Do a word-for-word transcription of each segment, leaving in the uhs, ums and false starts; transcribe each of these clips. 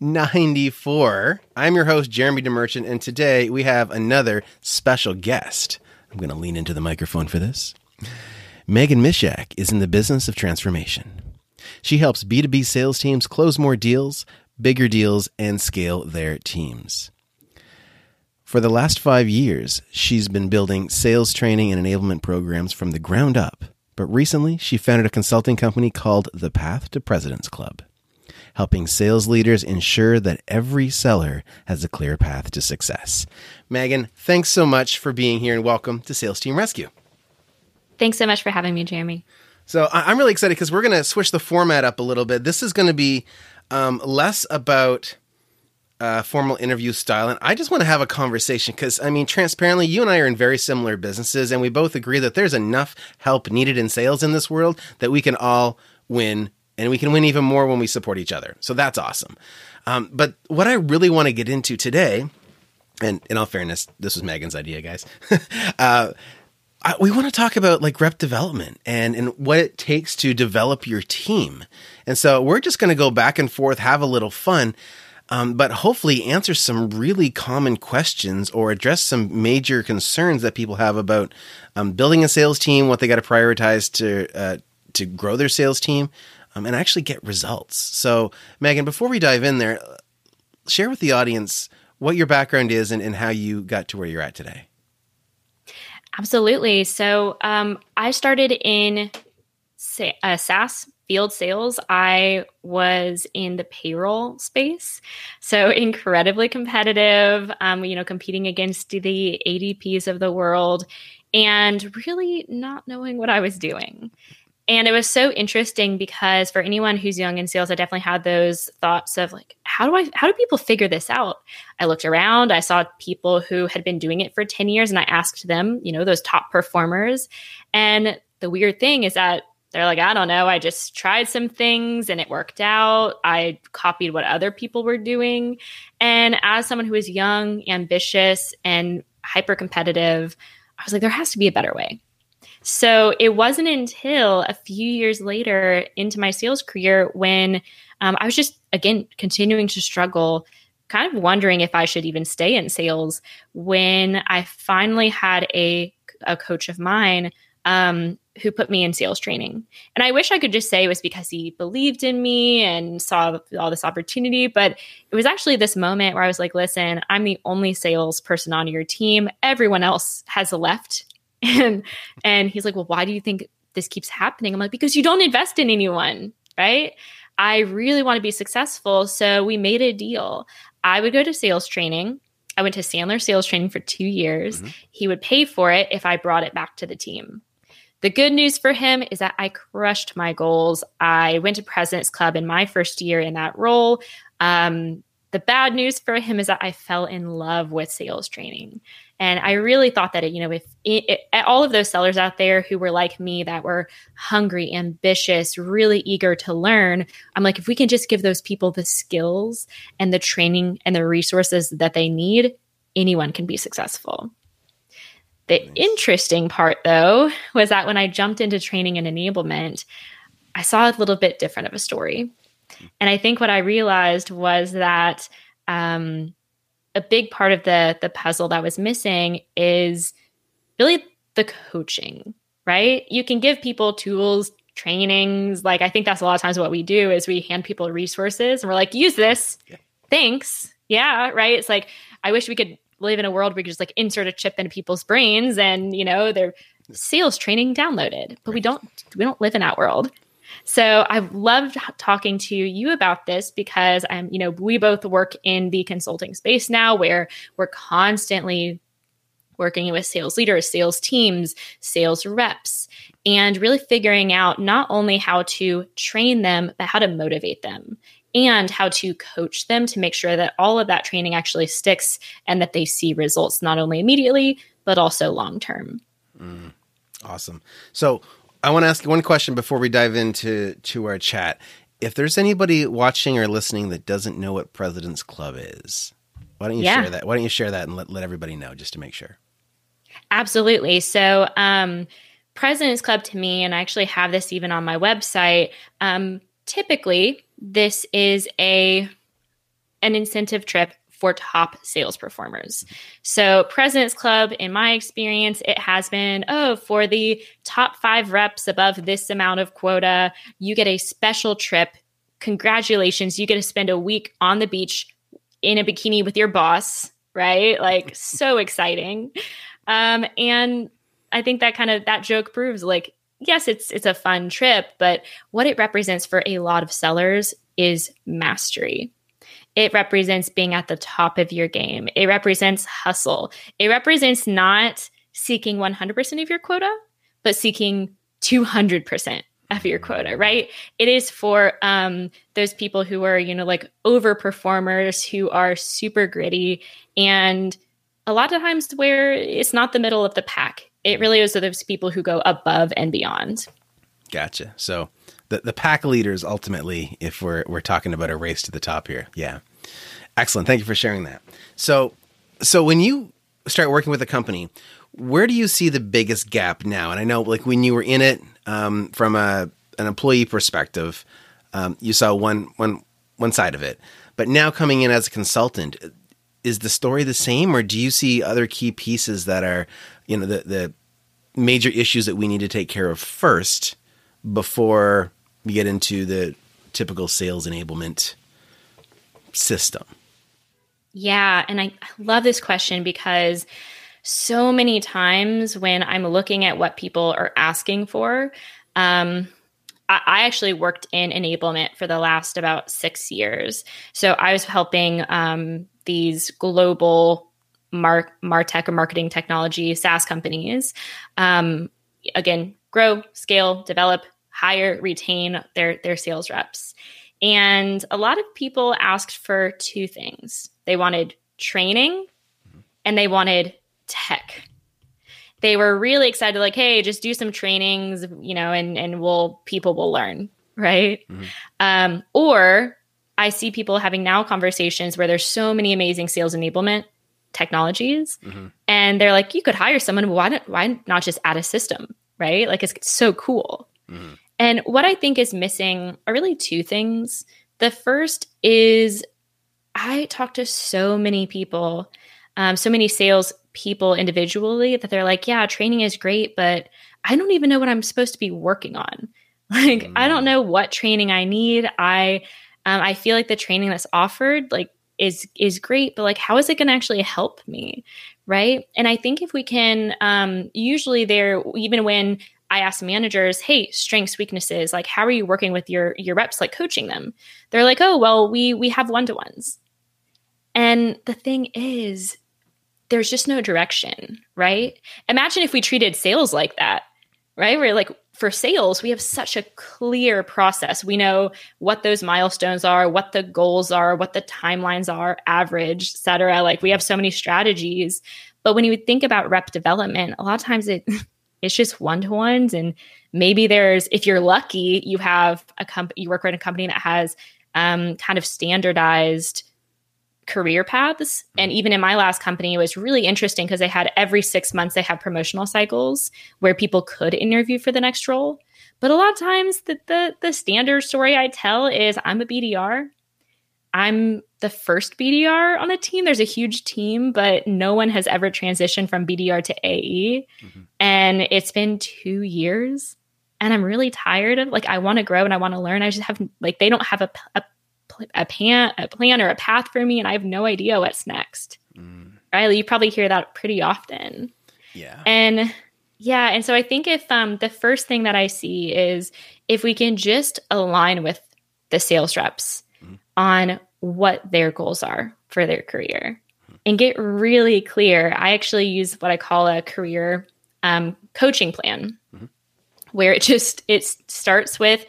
ninety-four. I'm your host, Jeremy DeMerchant, and today we have another special guest. I'm going to lean into the microphone for this. Megan Mishak is in the business of transformation. She helps B two B sales teams close more deals, bigger deals, and scale their teams. For the last five years, she's been building sales training and enablement programs from the ground up, but recently she founded a consulting company called The Path to Presidents Club, helping sales leaders ensure that every seller has a clear path to success. Megan, thanks so much for being here and welcome to Sales Team Rescue. Thanks so much for having me, Jeremy. So I'm really excited because we're going to switch the format up a little bit. This is going to be um, less about uh, formal interview style, and I just want to have a conversation because, I mean, transparently, you and I are in very similar businesses, and we both agree that there's enough help needed in sales in this world that we can all win. And we can win even more when we support each other. So that's awesome. Um, but what I really want to get into today, and in all fairness, this was Megan's idea, guys. uh, I, we want to talk about like rep development and, and what it takes to develop your team. And so we're just going to go back and forth, have a little fun, um, but hopefully answer some really common questions or address some major concerns that people have about um, building a sales team, what they got to prioritize to uh, to grow their sales team. Um, and actually get results. So, Megan, before we dive in there, share with the audience what your background is and, and how you got to where you're at today. Absolutely. So um, I started in sa- uh, SaaS field sales. I was in the payroll space, so incredibly competitive, um, you know, competing against the A D Ps of the world and really not knowing what I was doing. And it was so interesting because for anyone who's young in sales, I definitely had those thoughts of like, how do I, how do people figure this out? I looked around, I saw people who had been doing it for ten years and I asked them, you know, those top performers. And the weird thing is that they're like, I don't know, I just tried some things and it worked out. I copied what other people were doing. And as someone who is young, ambitious, and hyper-competitive, I was like, there has to be a better way. So it wasn't until a few years later into my sales career when um, I was just, again, continuing to struggle, kind of wondering if I should even stay in sales, when I finally had a, a coach of mine um, who put me in sales training. And I wish I could just say it was because he believed in me and saw all this opportunity, but it was actually this moment where I was like, listen, I'm the only salesperson on your team. Everyone else has left. And and he's like, well, why do you think this keeps happening? I'm like, because you don't invest in anyone, right? I really want to be successful. So we made a deal. I would go to sales training. I went to Sandler sales training for two years. Mm-hmm. He would pay for it if I brought it back to the team. The good news for him is that I crushed my goals. I went to President's Club in my first year in that role. Um, the bad news for him is that I fell in love with sales training. And I really thought that, it, you know, if it, it, all of those sellers out there who were like me, that were hungry, ambitious, really eager to learn, I'm like, if we can just give those people the skills and the training and the resources that they need, anyone can be successful. The nice. Interesting part, though, was that when I jumped into training and enablement, I saw a little bit different of a story. And I think what I realized was that um, a big part of the the puzzle that was missing is really the coaching, right? You can give people tools, trainings. Like, I think that's a lot of times what we do is we hand people resources and we're like, use this. Yeah. Thanks. Yeah. Right. It's like, I wish we could live in a world where you just like insert a chip into people's brains and, you know, their sales training downloaded, but right. we don't, we don't live in that world. So I've loved talking to you about this because I'm, you know, we both work in the consulting space now where we're constantly working with sales leaders, sales teams, sales reps, and really figuring out not only how to train them, but how to motivate them and how to coach them to make sure that all of that training actually sticks and that they see results not only immediately, but also long-term. Mm, awesome. So I want to ask you one question before we dive into to our chat. If there's anybody watching or listening that doesn't know what President's Club is, why don't you yeah. share that? Why don't you share that and let, let everybody know just to make sure? Absolutely. So um, President's Club to me, and I actually have this even on my website, um, typically this is a an incentive trip for top sales performers. So President's Club, in my experience, it has been, oh, for the top five reps above this amount of quota, you get a special trip. Congratulations. You get to spend a week on the beach in a bikini with your boss, right? Like, so exciting. Um, and I think that kind of, that joke proves like, yes, it's it's a fun trip, but what it represents for a lot of sellers is mastery. It represents being at the top of your game. It represents hustle. It represents not seeking one hundred percent of your quota, but seeking two hundred percent of your quota, right? It is for um, those people who are, you know, like overperformers, who are super gritty, and a lot of times where it's not the middle of the pack. It really is those people who go above and beyond. Gotcha. So The, the pack leaders, ultimately, if we're we're talking about a race to the top here. Yeah. Excellent. Thank you for sharing that. So so when you start working with a company, where do you see the biggest gap now? And I know, like, when you were in it, um, from a an employee perspective, um, you saw one, one, one side of it. But now coming in as a consultant, is the story the same? Or do you see other key pieces that are, you know, the, the major issues that we need to take care of first before we get into the typical sales enablement system? Yeah. And I love this question because so many times when I'm looking at what people are asking for, um, I, I actually worked in enablement for the last about six years. So I was helping um, these global mar- MarTech or marketing technology SaaS companies, um, again, grow, scale, develop, hire, retain their, their sales reps. And a lot of people asked for two things. They wanted training and they wanted tech. They were really excited, like, hey, just do some trainings, you know, and, and we'll, people will learn, right? Mm-hmm. Um, or I see people having now conversations where there's so many amazing sales enablement technologies. Mm-hmm. And they're like, you could hire someone. Why not, why not just add a system, right? Like, it's, it's so cool. Mm-hmm. And what I think is missing are really two things. The first is I talk to so many people, um, so many sales people individually, that they're like, yeah, training is great, but I don't even know what I'm supposed to be working on. Like, mm-hmm. I don't know what training I need. I, um, I feel like the training that's offered, like, is, is great, but like, how is it going to actually help me? Right. And I think if we can, um, usually there, even when I ask managers, hey, strengths, weaknesses, like, how are you working with your, your reps, like coaching them? They're like, oh, well, we, we have one-to-ones. And the thing is, there's just no direction, right? Imagine if we treated sales like that, right? We're like, for sales, we have such a clear process. We know what those milestones are, what the goals are, what the timelines are, average, et cetera. Like, we have so many strategies. But when you think about rep development, a lot of times it it's just one-to-ones. And maybe there's, if you're lucky, you have a company, you work with a company that has um, kind of standardized career paths. And even in my last company, it was really interesting because they had every six months, they had promotional cycles where people could interview for the next role. But a lot of times the, the, the standard story I tell is, I'm a B D R. I'm the first B D R on a team. There's a huge team, but no one has ever transitioned from B D R to A E. Mm-hmm. And it's been two years and I'm really tired of, like, I want to grow and I want to learn. I just have, like, they don't have a, a A plan, a plan or a path for me, and I have no idea what's next. Mm. Right? You probably hear that pretty often. Yeah. And yeah, and so I think if um, the first thing that I see is if we can just align with the sales reps mm. on what their goals are for their career mm. and get really clear. I actually use what I call a career um, coaching plan, mm-hmm. where it just it starts with,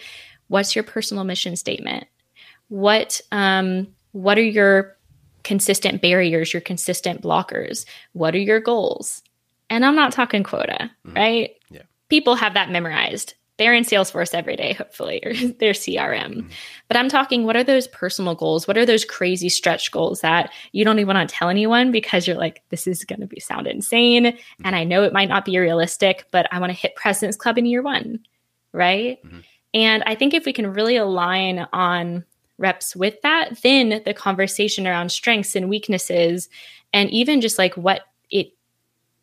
what's your personal mission statement? what um, what are your consistent barriers, your consistent blockers? What are your goals? And I'm not talking quota, mm-hmm. right? Yeah. People have that memorized. They're in Salesforce every day, hopefully, or their C R M. Mm-hmm. But I'm talking, what are those personal goals? What are those crazy stretch goals that you don't even want to tell anyone because you're like, this is going to be sound insane. Mm-hmm. And I know it might not be realistic, but I want to hit President's Club in year one, right? Mm-hmm. And I think if we can really align on reps with that, then the conversation around strengths and weaknesses, and even just like what it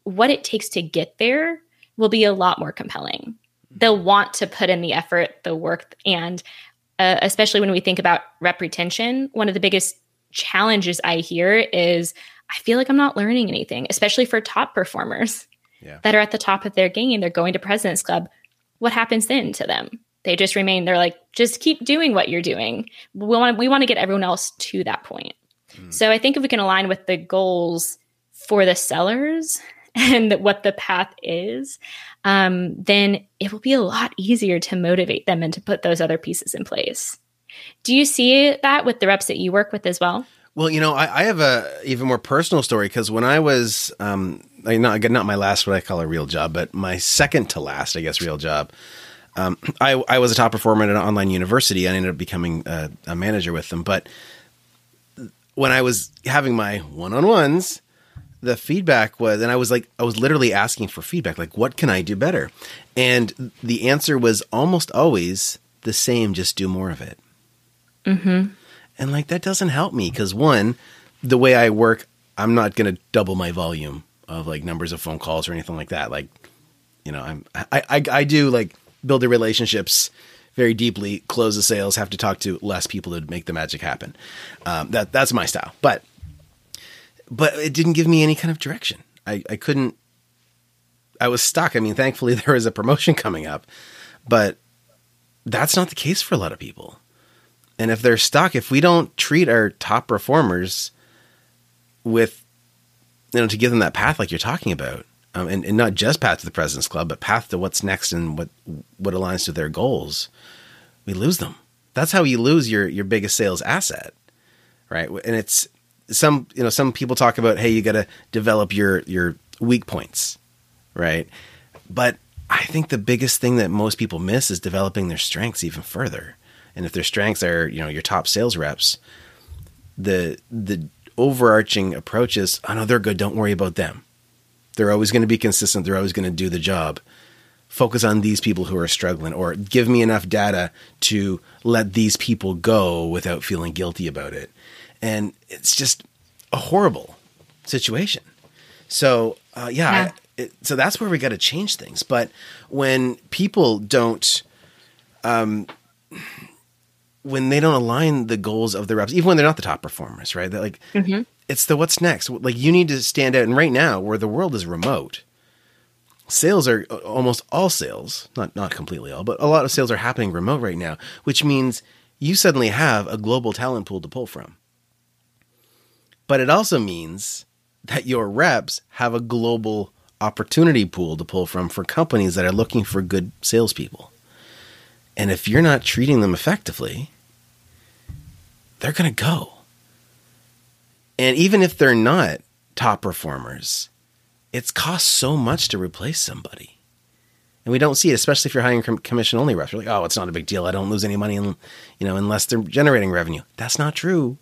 what it takes to get there will be a lot more compelling. They'll want to put in the effort, the work, and uh, especially when we think about rep retention, one of the biggest challenges I hear is I feel like I'm not learning anything, especially for top performers yeah. that are at the top of their game. They're going to President's Club. What happens then to them? They just remain, they're like, just keep doing what you're doing. We want, we want to get everyone else to that point. Mm. So I think if we can align with the goals for the sellers and what the path is, um, then it will be a lot easier to motivate them and to put those other pieces in place. Do you see that with the reps that you work with as well? Well, you know, I, I have a even more personal story because when I was, um, not, not my last, what I call a real job, but my second to last, I guess, real job, um, I, I was a top performer at an online university. I ended up becoming a, a manager with them. But when I was having my one-on-ones, the feedback was, and I was like, I was literally asking for feedback, like, what can I do better? And the answer was almost always the same, just do more of it. Mm-hmm. And like, that doesn't help me because one, the way I work, I'm not going to double my volume of like numbers of phone calls or anything like that. Like, you know, I'm, I, I, I do like build the relationships very deeply, close the sales, have to talk to less people to make the magic happen. Um, that that's my style, but But it didn't give me any kind of direction. I, I couldn't, I was stuck. I mean, thankfully there was a promotion coming up, but that's not the case for a lot of people. And if they're stuck, if we don't treat our top performers with, you know, to give them that path, like you're talking about, um, and, and not just path to the President's Club, but path to what's next and what, what aligns to their goals, we lose them. That's how you lose your, your biggest sales asset. Right. And it's, Some, you know, some people talk about, hey, you got to develop your, your weak points, right? But I think the biggest thing that most people miss is developing their strengths even further. And if their strengths are, you know, your top sales reps, the the overarching approach is, oh no, they're good. Don't worry about them. They're always going to be consistent. They're always going to do the job. Focus on these people who are struggling, or give me enough data to let these people go without feeling guilty about it. And it's just a horrible situation. So, uh, yeah, yeah. I, it, so that's where we got to change things. But when people don't, um, when they don't align the goals of the reps, even when they're not the top performers, right? They're like, mm-hmm. it's the what's next. Like, you need to stand out. And right now, where the world is remote, sales are almost all sales, not not completely all, but a lot of sales are happening remote right now, which means you suddenly have a global talent pool to pull from. But it also means that your reps have a global opportunity pool to pull from for companies that are looking for good salespeople. And if you're not treating them effectively, they're going to go. And even if they're not top performers, it's cost so much to replace somebody. And we don't see it, especially if you're hiring com- commission only reps. You're like, oh, it's not a big deal. I don't lose any money in, you know, unless they're generating revenue. That's not true.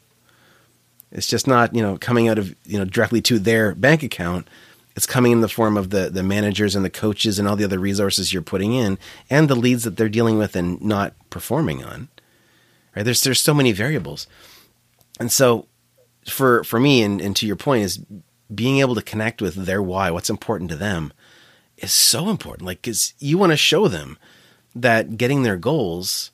It's just not, you know, coming out of, you know, directly to their bank account. It's coming in the form of the the managers and the coaches and all the other resources you're putting in and the leads that they're dealing with and not performing on, right? There's, there's so many variables. And so for, for me, and, and to your point, is being able to connect with their why, what's important to them is so important. Like, 'cause you want to show them that getting their goals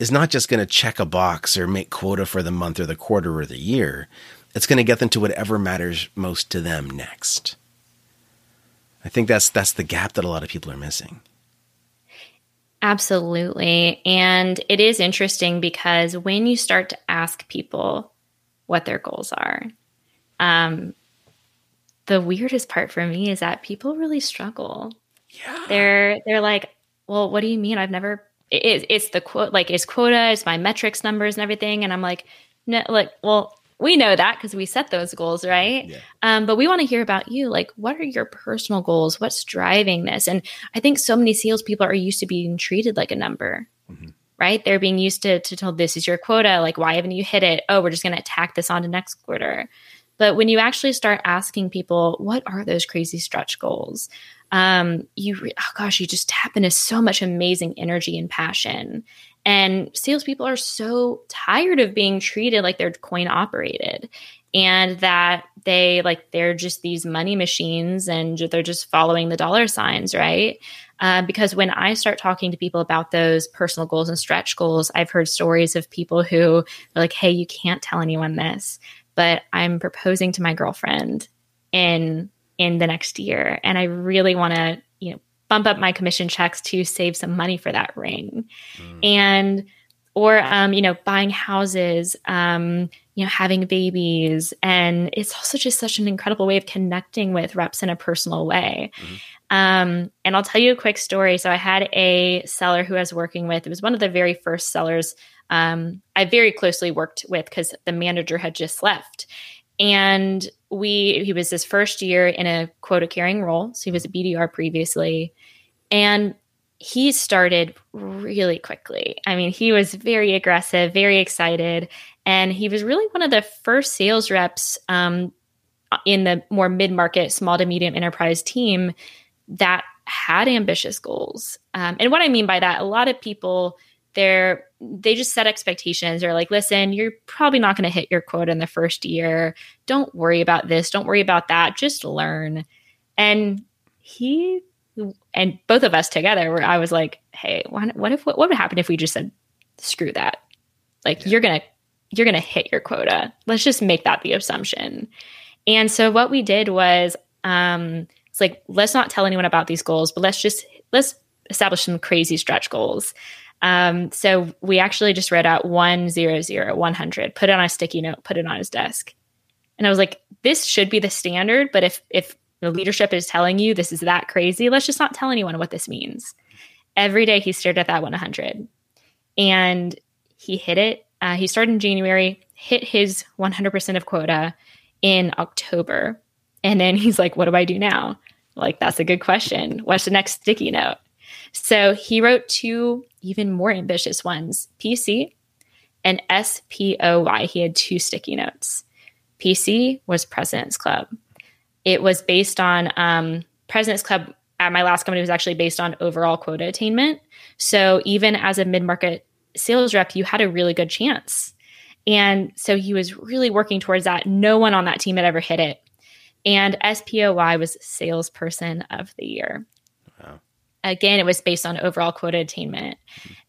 is not just going to check a box or make quota for the month or the quarter or the year. It's going to get them to whatever matters most to them next. I think that's that's the gap that a lot of people are missing. Absolutely. And it is interesting because when you start to ask people what their goals are, um, the weirdest part for me is that people really struggle. Yeah. They're they're like, well, what do you mean? I've never it, it's the quote, like it's quota, it's my metrics numbers and everything. And I'm like, no, like, well, we know that because we set those goals, right? Yeah. Um, but we want to hear about you. Like, what are your personal goals? What's driving this? And I think so many sales people are used to being treated like a number, mm-hmm. right? They're being used to, to told, this is your quota. Like, why haven't you hit it? Oh, we're just going to tack this on to next quarter. But when you actually start asking people, what are those crazy stretch goals? Um, you, re- oh gosh, you just tap into so much amazing energy and passion. And salespeople are so tired of being treated like they're coin operated, and that they like they're just these money machines, and they're just following the dollar signs, right? Uh, because when I start talking to people about those personal goals and stretch goals, I've heard stories of people who are like, "Hey, you can't tell anyone this, but I'm proposing to my girlfriend in in the next year, and I really want to, you know, bump up my commission checks to save some money for that ring." Mm. And, or, um, you know, buying houses, um, you know, having babies. And it's also just such an incredible way of connecting with reps in a personal way. Mm-hmm. Um, and I'll tell you a quick story. So I had a seller who I was working with. It was one of the very first sellers um, I very closely worked with because the manager had just left. And we, he was his first year in a quota carrying role. So he was a B D R previously. And he started really quickly. I mean, he was very aggressive, very excited. And he was really one of the first sales reps um, in the more mid-market, small to medium enterprise team that had ambitious goals. Um, and what I mean by that, a lot of people, they're, they just set expectations. They're like, listen, you're probably not going to hit your quota in the first year. Don't worry about this. Don't worry about that. Just learn. And he, and both of us together, where I was like, hey, what if, what, what would happen if we just said, screw that? Like, yeah. you're going to, you're going to hit your quota. Let's just make that the assumption. And so what we did was, um, it's like, let's not tell anyone about these goals, but let's just, let's establish some crazy stretch goals. Um, so we actually just wrote out one zero zero one hundred, put it on a sticky note, put it on his desk. And I was like, this should be the standard, but if, if the leadership is telling you this is that crazy, let's just not tell anyone what this means. Every day he stared at that one hundred, and he hit it. Uh, he started in January, hit his one hundred percent of quota in October. And then he's like, what do I do now? Like, that's a good question. What's the next sticky note? So he wrote two even more ambitious ones, P C and S P O Y. He had two sticky notes. P C was President's Club. It was based on um, President's Club at my last company was actually based on overall quota attainment. So even as a mid-market sales rep, you had a really good chance. And so he was really working towards that. No one on that team had ever hit it. And S P O Y was Salesperson of the Year. Wow. Again, it was based on overall quota attainment.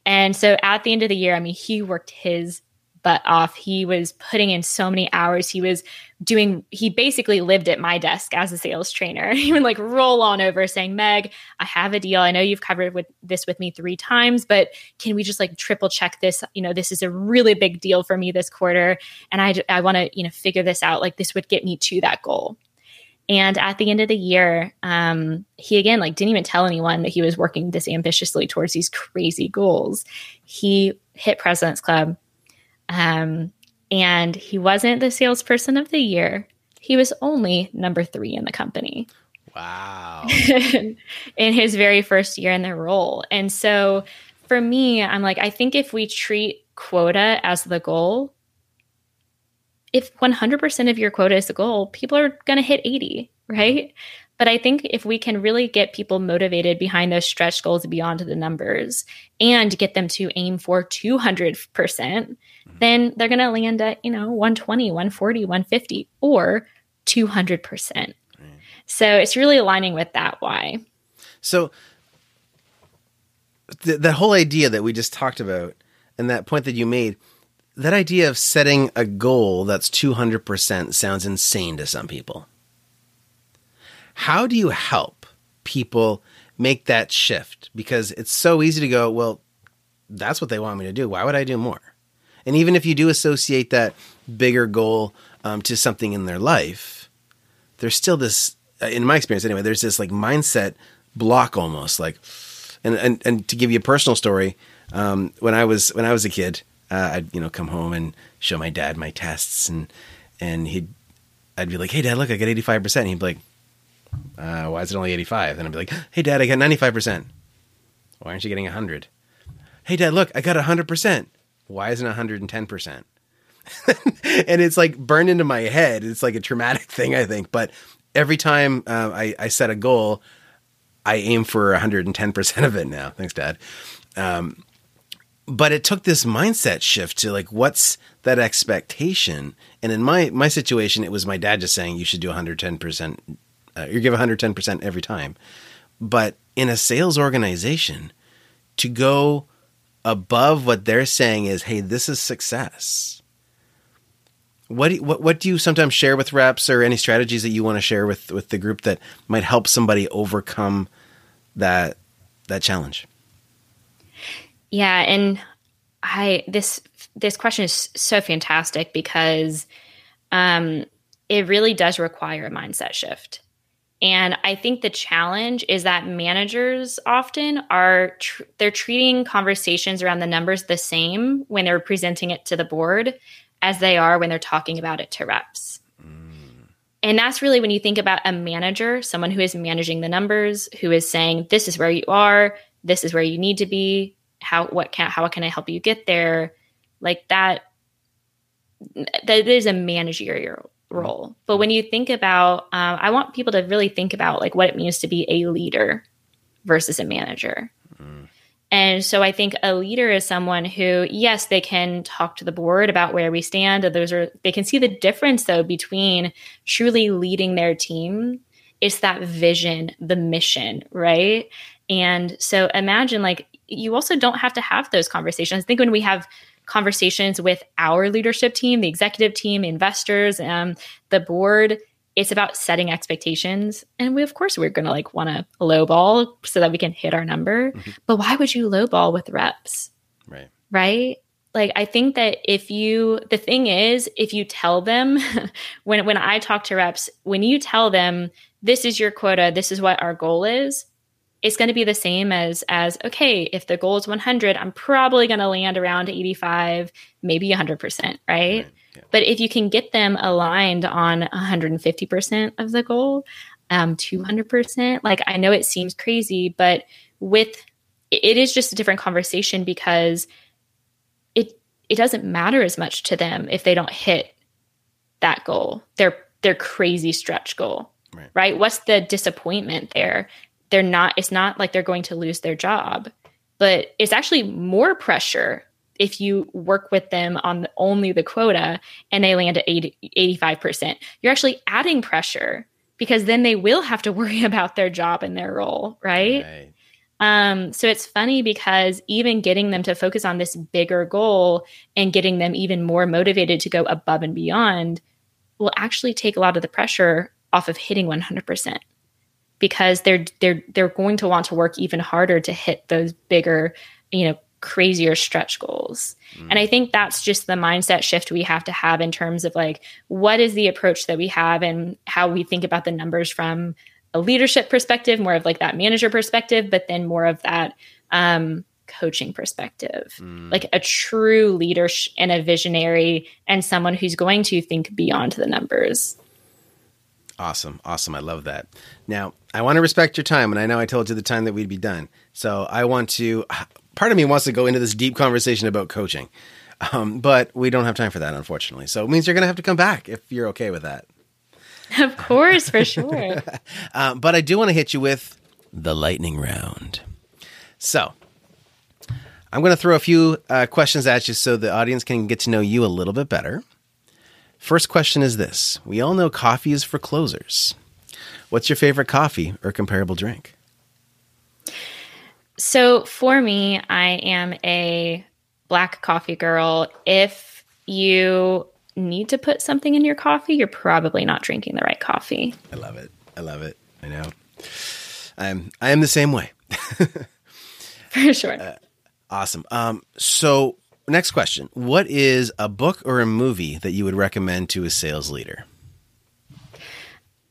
And so at the end of the year, I mean, he worked his butt off. He was putting in so many hours. He was doing, he basically lived at my desk as a sales trainer. He would like roll on over saying, Meg, I have a deal. I know you've covered with this with me three times, but can we just like triple check this? You know, this is a really big deal for me this quarter. And I, I want to, you know, figure this out. Like, this would get me to that goal. And at the end of the year, um, he, again, like didn't even tell anyone that he was working this ambitiously towards these crazy goals. He hit President's Club. Um, and he wasn't the Salesperson of the Year. He was only number three in the company. Wow. In his very first year in the role. And so for me, I'm like, I think if we treat quota as the goal, if one hundred percent of your quota is the goal, people are going to hit eighty, right? But I think if we can really get people motivated behind those stretch goals beyond the numbers and get them to aim for two hundred percent, mm-hmm. then they're going to land at, you know, one twenty, one forty, one fifty, or two hundred percent. Right. So it's really aligning with that why. So th- the whole idea that we just talked about and that point that you made, that idea of setting a goal that's two hundred percent sounds insane to some people. How do you help people make that shift? Because it's so easy to go, well, that's what they want me to do. Why would I do more? And even if you do associate that bigger goal um, to something in their life, there's still this, in my experience anyway, there's this like mindset block almost like, and, and, and to give you a personal story, Um, when I was when I was a kid, uh, I'd you know come home and show my dad my tests, and and he'd I'd be like, "Hey Dad, look, I got eighty-five percent." And he'd be like, uh, "Why is it only eighty-five?" And I'd be like, "Hey Dad, I got ninety-five percent. Why aren't you getting one hundred? Hey Dad, look, I got one hundred percent. Why isn't it one hundred ten percent? And it's like burned into my head. It's like a traumatic thing, I think. But every time uh, I, I set a goal, I aim for one hundred ten percent of it now. Thanks, Dad. Um, but it took this mindset shift to like, what's that expectation? And in my, my situation, it was my dad just saying you should do one hundred ten percent. Uh, you give one hundred ten percent every time. But in a sales organization, to go above what they're saying is, hey, this is success. What do you, what, what do you sometimes share with reps, or any strategies that you want to share with, with the group that might help somebody overcome that that challenge? Yeah, and I this this question is so fantastic because um, it really does require a mindset shift. And I think the challenge is that managers often are tr- they're treating conversations around the numbers the same when they're presenting it to the board as they are when they're talking about it to reps. Mm. And that's really when you think about a manager, someone who is managing the numbers, who is saying, this is where you are, this is where you need to be, how what can how can I help you get there? Like that, that is a managerial role. But when you think about, um, I want people to really think about like what it means to be a leader versus a manager. Mm. And so I think a leader is someone who, yes, they can talk to the board about where we stand. Those are, they can see the difference, though, between truly leading their team. It's that vision, the mission, right? And so imagine, like, you also don't have to have those conversations. I think when we have conversations with our leadership team, the executive team, investors, um, the board, it's about setting expectations. And we, of course, we're going to like want to lowball so that we can hit our number. Mm-hmm. But why would you lowball with reps? Right. Right. Like, I think that if you, the thing is, if you tell them when, when I talk to reps, when you tell them, this is your quota, this is what our goal is, it's going to be the same as, as, okay, if the goal is one hundred, I'm probably going to land around eighty-five, maybe one hundred percent. Right. Right. Yeah. But if you can get them aligned on one hundred fifty percent of the goal, um, two hundred percent, like I know it seems crazy, but with it is just a different conversation because it it doesn't matter as much to them if they don't hit that goal, their their crazy stretch goal, right? right? What's the disappointment there? They're not. It's not like they're going to lose their job, but it's actually more pressure if you work with them on only the quota and they land at eighty, eighty-five percent, you're actually adding pressure because then they will have to worry about their job and their role, right? right. Um, so it's funny because even getting them to focus on this bigger goal and getting them even more motivated to go above and beyond will actually take a lot of the pressure off of hitting one hundred percent because they're they're they're going to want to work even harder to hit those bigger, you know, crazier stretch goals. Mm. And I think that's just the mindset shift we have to have in terms of like, what is the approach that we have and how we think about the numbers from a leadership perspective, more of like that manager perspective, but then more of that um, coaching perspective, mm. like a true leader sh- and a visionary and someone who's going to think beyond the numbers. Awesome. Awesome. I love that. Now, I want to respect your time. And I know I told you the time that we'd be done. So I want to... Part of me wants to go into this deep conversation about coaching, um, but we don't have time for that, unfortunately. So it means you're going to have to come back if you're okay with that. Of course, for sure. um, but I do want to hit you with the lightning round. So I'm going to throw a few uh, questions at you so the audience can get to know you a little bit better. First question is this. We all know coffee is for closers. What's your favorite coffee or comparable drink? So for me, I am a black coffee girl. If you need to put something in your coffee, you're probably not drinking the right coffee. I love it. I love it. I know. I'm, I am the same way. For sure. Uh, awesome. Um, so next question. What is a book or a movie that you would recommend to a sales leader?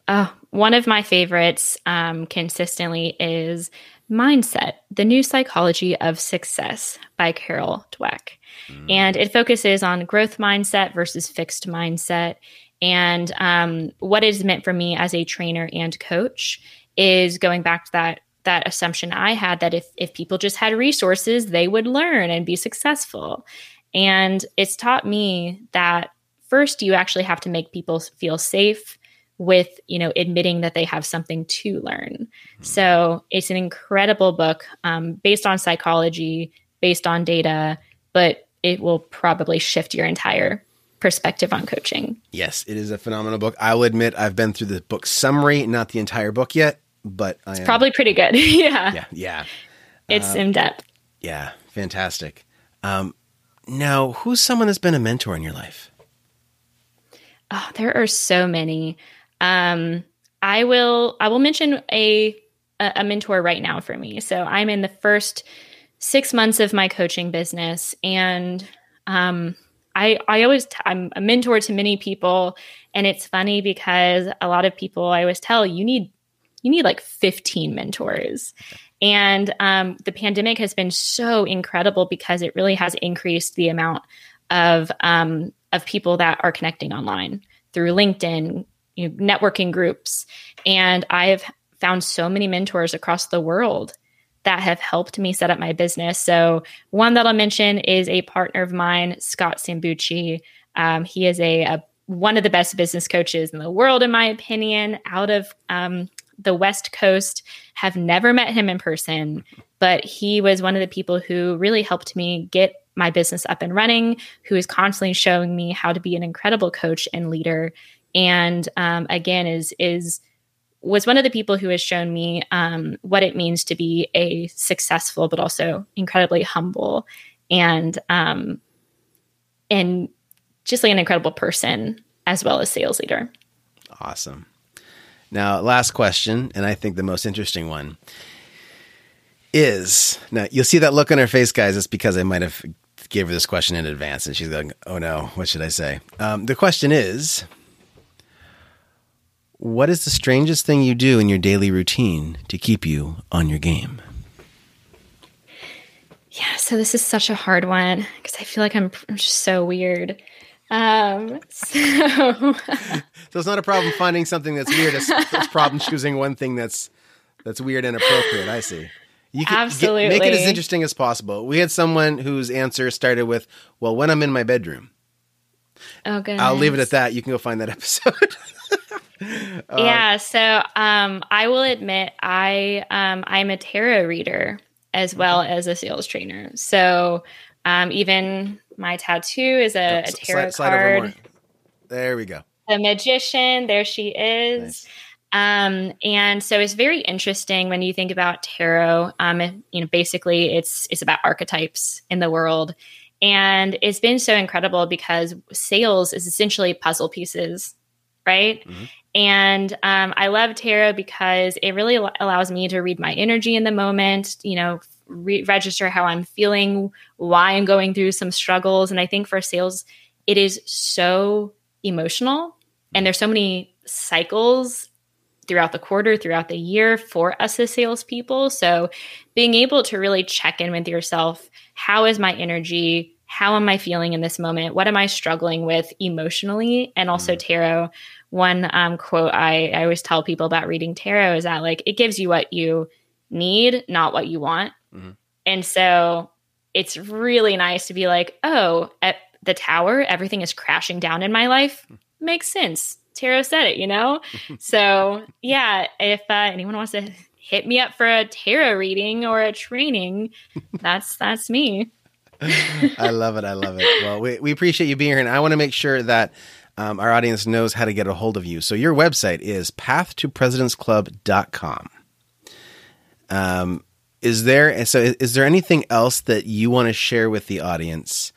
Oh, one of my favorites um, consistently is Mindset, The New Psychology of Success by Carol Dweck. Mm. And it focuses on growth mindset versus fixed mindset. And um, what is meant for me as a trainer and coach is going back to that that assumption I had that if, if people just had resources, they would learn and be successful. And it's taught me that first, you actually have to make people feel safe with, you know, admitting that they have something to learn. So it's an incredible book um, based on psychology, based on data, but it will probably shift your entire perspective on coaching. Yes, it is a phenomenal book. I will admit I've been through the book summary, not the entire book yet, but I it's am, probably pretty good. yeah. Yeah. Yeah. It's um, in depth. Yeah. Fantastic. Um, now, who's someone that's been a mentor in your life? Oh, there are so many. Um, I will, I will mention a, a mentor right now for me. So I'm in the first six months of my coaching business, and, um, I, I always, t- I'm a mentor to many people, and it's funny because a lot of people I always tell you need, you need like fifteen mentors. And, um, the pandemic has been so incredible because it really has increased the amount of, um, of people that are connecting online through LinkedIn, you know, networking groups. And I have found so many mentors across the world that have helped me set up my business. So one that I'll mention is a partner of mine, Scott Sambucci. Um, he is a, a one of the best business coaches in the world, in my opinion, out of um, the West Coast. Have never met him in person, but he was one of the people who really helped me get my business up and running, who is constantly showing me how to be an incredible coach and leader. And, um, again, is, is, was one of the people who has shown me, um, what it means to be a successful, but also incredibly humble and, um, and just like an incredible person as well as sales leader. Awesome. Now, last question, and I think the most interesting one is, now you'll see that look on her face, guys. It's because I might've gave her this question in advance and she's going, oh no, what should I say? Um, the question is, what is the strangest thing you do in your daily routine to keep you on your game? Yeah. So this is such a hard one because I feel like I'm, I'm just so weird. Um, so. so it's not a problem finding something that's weird. It's, it's a problem choosing one thing that's, that's weird and appropriate. I see. You can Absolutely. Get, make it as interesting as possible. We had someone whose answer started with, well, when I'm in my bedroom. Oh, goodness. I'll leave it at that. You can go find that episode. uh, yeah. So um, I will admit I, um, I'm a tarot reader as well as a sales trainer. So um, even my tattoo is a, a tarot slide, card. Slide over there we go. The magician. There she is. Nice. Um, and so it's very interesting when you think about tarot, um, and, you know, basically it's, it's about archetypes in the world, and it's been so incredible because sales is essentially puzzle pieces, right? Mm-hmm. And, um, I love tarot because it really al- allows me to read my energy in the moment, you know, re- register how I'm feeling, why I'm going through some struggles. And I think for sales, it is so emotional, and there's so many cycles throughout the quarter, throughout the year for us as salespeople. So being able to really check in with yourself, how is my energy? How am I feeling in this moment? What am I struggling with emotionally? And also tarot. One um, quote I, I always tell people about reading tarot is that, like, it gives you what you need, not what you want. Mm-hmm. And so it's really nice to be like, oh, at the tower, everything is crashing down in my life. Makes sense. Tarot said it, you know? So yeah, if uh, anyone wants to hit me up for a tarot reading or a training, that's, that's me. I love it. I love it. Well, we, we appreciate you being here, and I want to make sure that um, our audience knows how to get a hold of you. So your website is path to presidents club dot com. Um, is there, so is, is there anything else that you want to share with the audience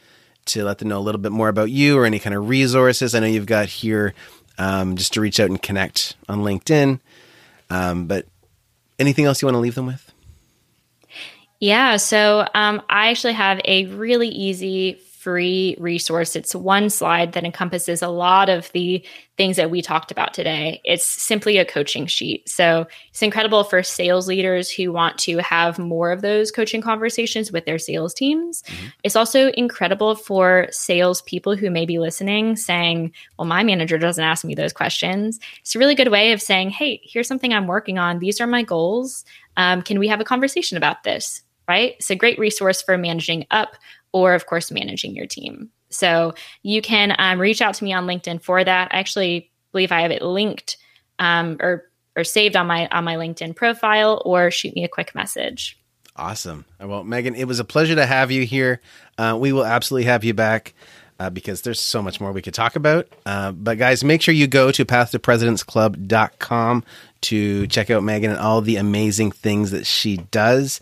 to let them know a little bit more about you or any kind of resources? I know you've got here, Um, just to reach out and connect on LinkedIn. Um, but anything else you want to leave them with? Yeah. So um, I actually have a really easy free resource. It's one slide that encompasses a lot of the things that we talked about today. It's simply a coaching sheet. So it's incredible for sales leaders who want to have more of those coaching conversations with their sales teams. Mm-hmm. It's also incredible for sales people who may be listening saying, well, my manager doesn't ask me those questions. It's a really good way of saying, hey, here's something I'm working on. These are my goals. Um, can we have a conversation about this? Right? It's a great resource for managing up or, of course, managing your team. So you can um, reach out to me on LinkedIn for that. I actually believe I have it linked um, or or saved on my on my LinkedIn profile, or shoot me a quick message. Awesome. Well, Megan, it was a pleasure to have you here. Uh, we will absolutely have you back uh, because there's so much more we could talk about. Uh, but guys, make sure you go to path to presidents club dot com to check out Megan and all the amazing things that she does.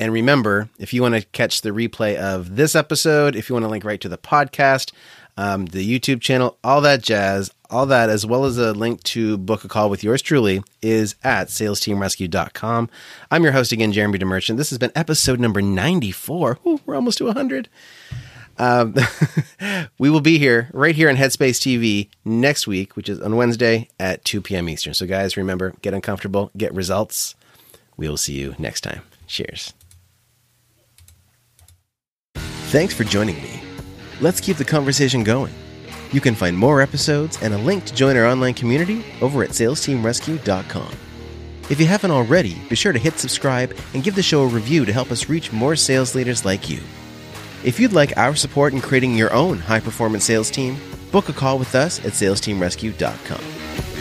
And remember, if you want to catch the replay of this episode, if you want to link right to the podcast, um, the YouTube channel, all that jazz, all that, as well as a link to book a call with yours truly, is at sales team rescue dot com. I'm your host again, Jeremy DeMerchant. This has been episode number ninety-four. Ooh, we're almost to one hundred. Um, we will be here, right here on Headspace T V next week, which is on Wednesday at two p.m. Eastern. So guys, remember, get uncomfortable, get results. We will see you next time. Cheers. Thanks for joining me. Let's keep the conversation going. You can find more episodes and a link to join our online community over at sales team rescue dot com. If you haven't already, be sure to hit subscribe and give the show a review to help us reach more sales leaders like you. If you'd like our support in creating your own high-performance sales team, book a call with us at sales team rescue dot com.